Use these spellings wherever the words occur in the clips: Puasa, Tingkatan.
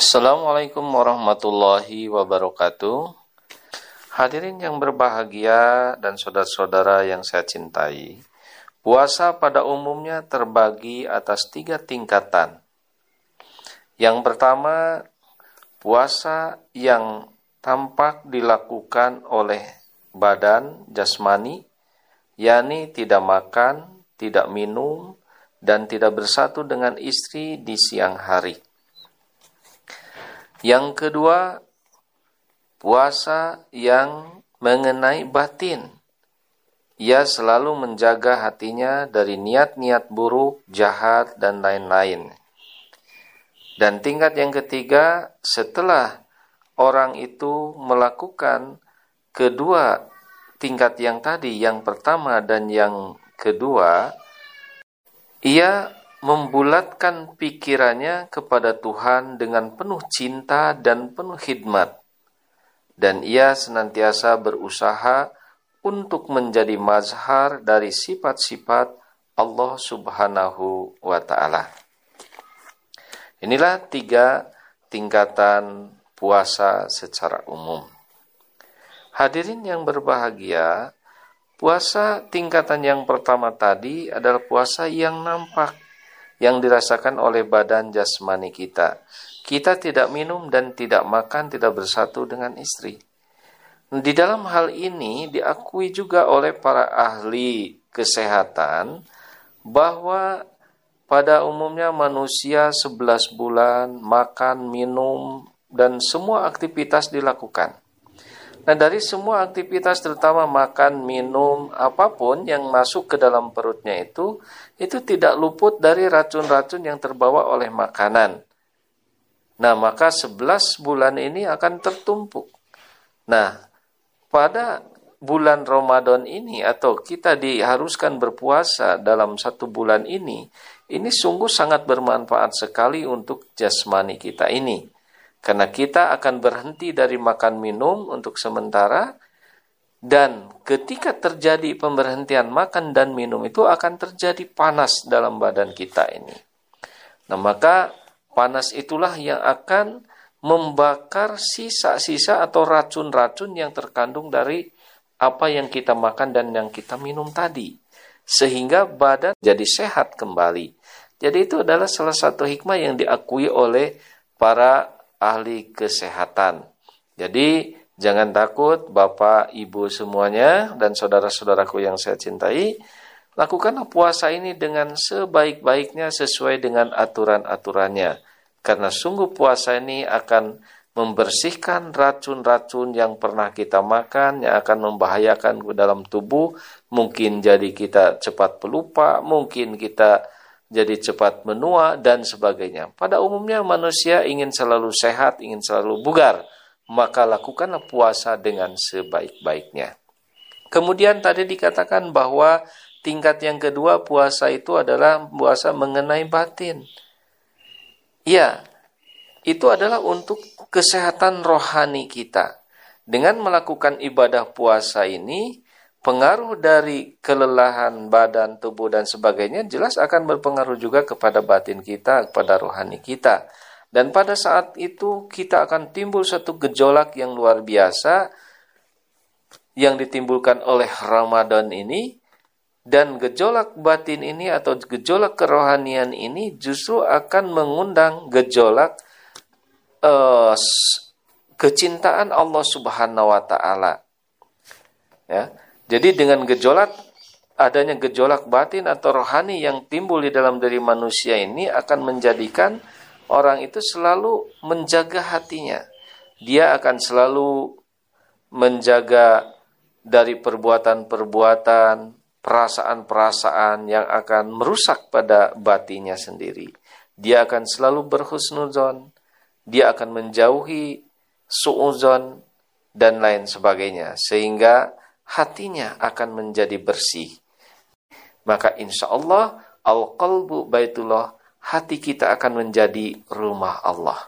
Assalamualaikum warahmatullahi wabarakatuh. Hadirin yang berbahagia dan saudara-saudara yang saya cintai, puasa pada umumnya terbagi atas 3 tingkatan. Yang pertama, puasa yang tampak dilakukan oleh badan jasmani, yakni tidak makan, tidak minum, dan tidak bersatu dengan istri di siang hari. Yang kedua, puasa yang mengenai batin. Ia selalu menjaga hatinya dari niat-niat buruk, jahat, dan lain-lain. Dan tingkat yang ketiga, setelah orang itu melakukan kedua tingkat yang tadi, yang pertama dan yang kedua, ia membulatkan pikirannya kepada Tuhan dengan penuh cinta dan penuh khidmat. Dan ia senantiasa berusaha untuk menjadi mazhar dari sifat-sifat Allah Subhanahu wa Ta'ala. Inilah 3 tingkatan puasa secara umum. Hadirin yang berbahagia, puasa tingkatan yang pertama tadi adalah puasa yang nampak, yang dirasakan oleh badan jasmani kita. Kita tidak minum dan tidak makan, tidak bersatu dengan istri. Di dalam hal ini diakui juga oleh para ahli kesehatan bahwa pada umumnya manusia 11 bulan makan, minum, dan semua aktivitas dilakukan. Nah, dari semua aktivitas terutama makan, minum, apapun yang masuk ke dalam perutnya itu tidak luput dari racun-racun yang terbawa oleh makanan. Nah, maka 11 bulan ini akan tertumpuk. Nah, pada bulan Ramadan ini atau kita diharuskan berpuasa dalam 1 bulan ini sungguh sangat bermanfaat sekali untuk jasmani kita ini. Karena kita akan berhenti dari makan minum untuk sementara, dan ketika terjadi pemberhentian makan dan minum itu akan terjadi panas dalam badan kita ini. Nah, maka panas itulah yang akan membakar sisa-sisa atau racun-racun yang terkandung dari apa yang kita makan dan yang kita minum tadi. Sehingga badan jadi sehat kembali. Jadi itu adalah salah satu hikmah yang diakui oleh para ahli kesehatan. Jadi jangan takut Bapak, Ibu semuanya dan saudara-saudaraku yang saya cintai, lakukanlah puasa ini dengan sebaik-baiknya sesuai dengan aturan-aturannya. Karena sungguh puasa ini akan membersihkan racun-racun yang pernah kita makan, yang akan membahayakan ke dalam tubuh. Mungkin jadi kita cepat pelupa, mungkin kita jadi cepat menua, dan sebagainya. Pada umumnya manusia ingin selalu sehat, ingin selalu bugar. Maka lakukanlah puasa dengan sebaik-baiknya. Kemudian tadi dikatakan bahwa tingkat yang kedua puasa itu adalah puasa mengenai batin. Ya, itu adalah untuk kesehatan rohani kita. Dengan melakukan ibadah puasa ini, pengaruh dari kelelahan badan, tubuh, dan sebagainya jelas akan berpengaruh juga kepada batin kita, kepada rohani kita. Dan pada saat itu kita akan timbul satu gejolak yang luar biasa yang ditimbulkan oleh Ramadan ini. Dan gejolak batin ini atau gejolak kerohanian ini justru akan mengundang gejolak kecintaan Allah Subhanahu wa Ta'ala. Ya. Jadi dengan gejolak, adanya gejolak batin atau rohani yang timbul di dalam diri manusia ini akan menjadikan orang itu selalu menjaga hatinya. Dia akan selalu menjaga dari perbuatan-perbuatan, perasaan-perasaan yang akan merusak pada batinnya sendiri. Dia akan selalu berhusnuzon, dia akan menjauhi suuzon, dan lain sebagainya. Sehingga hatinya akan menjadi bersih. Maka insya Allah, al-qalbu baitullah, hati kita akan menjadi rumah Allah.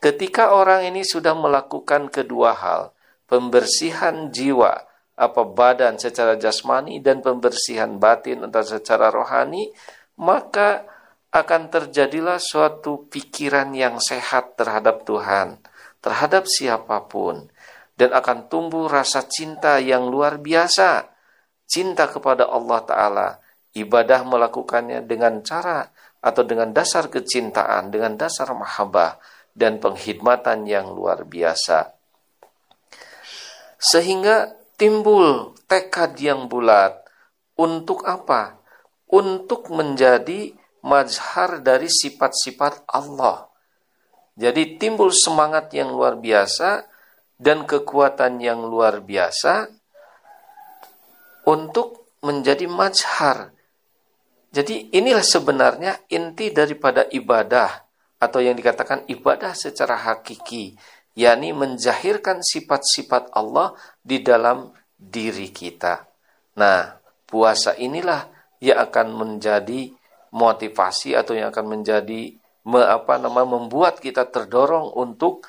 Ketika orang ini sudah melakukan kedua hal, pembersihan jiwa, apa badan secara jasmani, dan pembersihan batin atau secara rohani, maka akan terjadilah suatu pikiran yang sehat terhadap Tuhan, terhadap siapapun, dan akan tumbuh rasa cinta yang luar biasa, cinta kepada Allah Ta'ala. Ibadah melakukannya dengan cara atau dengan dasar kecintaan, dengan dasar mahabbah dan penghidmatan yang luar biasa, sehingga timbul tekad yang bulat. Untuk apa? Untuk menjadi mazhar dari sifat-sifat Allah. Jadi timbul semangat yang luar biasa dan kekuatan yang luar biasa untuk menjadi mazhar. Jadi inilah sebenarnya inti daripada ibadah, atau yang dikatakan ibadah secara hakiki, yakni menjahirkan sifat-sifat Allah di dalam diri kita. Nah, puasa inilah yang akan menjadi motivasi, atau yang akan menjadi membuat kita terdorong untuk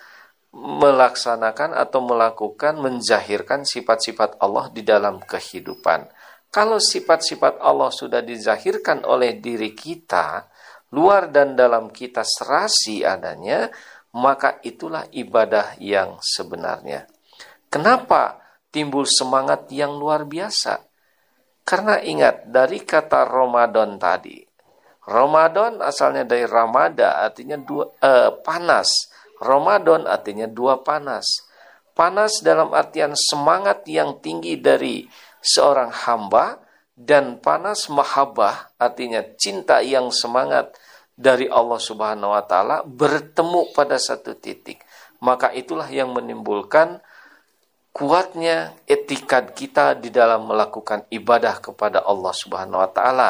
melaksanakan atau melakukan, menjahirkan sifat-sifat Allah di dalam kehidupan. Kalau sifat-sifat Allah sudah dijahirkan oleh diri kita, luar dan dalam kita serasi adanya, maka itulah ibadah yang sebenarnya. Kenapa timbul semangat yang luar biasa? Karena ingat dari kata Ramadan tadi. Ramadan asalnya dari Ramada, artinya panas. Ramadan artinya dua panas. Panas dalam artian semangat yang tinggi dari seorang hamba, dan panas mahabbah artinya cinta yang semangat dari Allah Subhanahu wa Ta'ala bertemu pada satu titik. Maka itulah yang menimbulkan kuatnya etikad kita di dalam melakukan ibadah kepada Allah Subhanahu wa Ta'ala.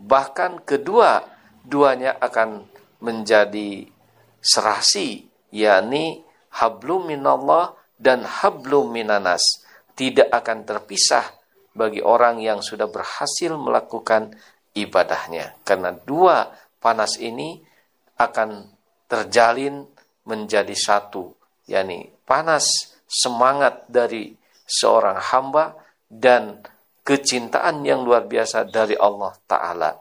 Bahkan kedua-duanya akan menjadi serasi, yakni hablum minallah dan hablum minanas. Tidak akan terpisah bagi orang yang sudah berhasil melakukan ibadahnya, karena dua panas ini akan terjalin menjadi satu, yakni panas semangat dari seorang hamba dan kecintaan yang luar biasa dari Allah Ta'ala.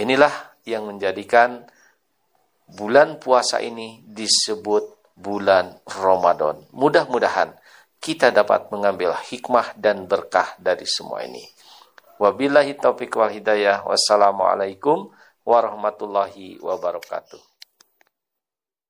Inilah yang menjadikan bulan puasa ini disebut bulan Ramadan. Mudah-mudahan kita dapat mengambil hikmah dan berkah dari semua ini. Wabillahi taufiq wal hidayah. Wassalamualaikum warahmatullahi wabarakatuh.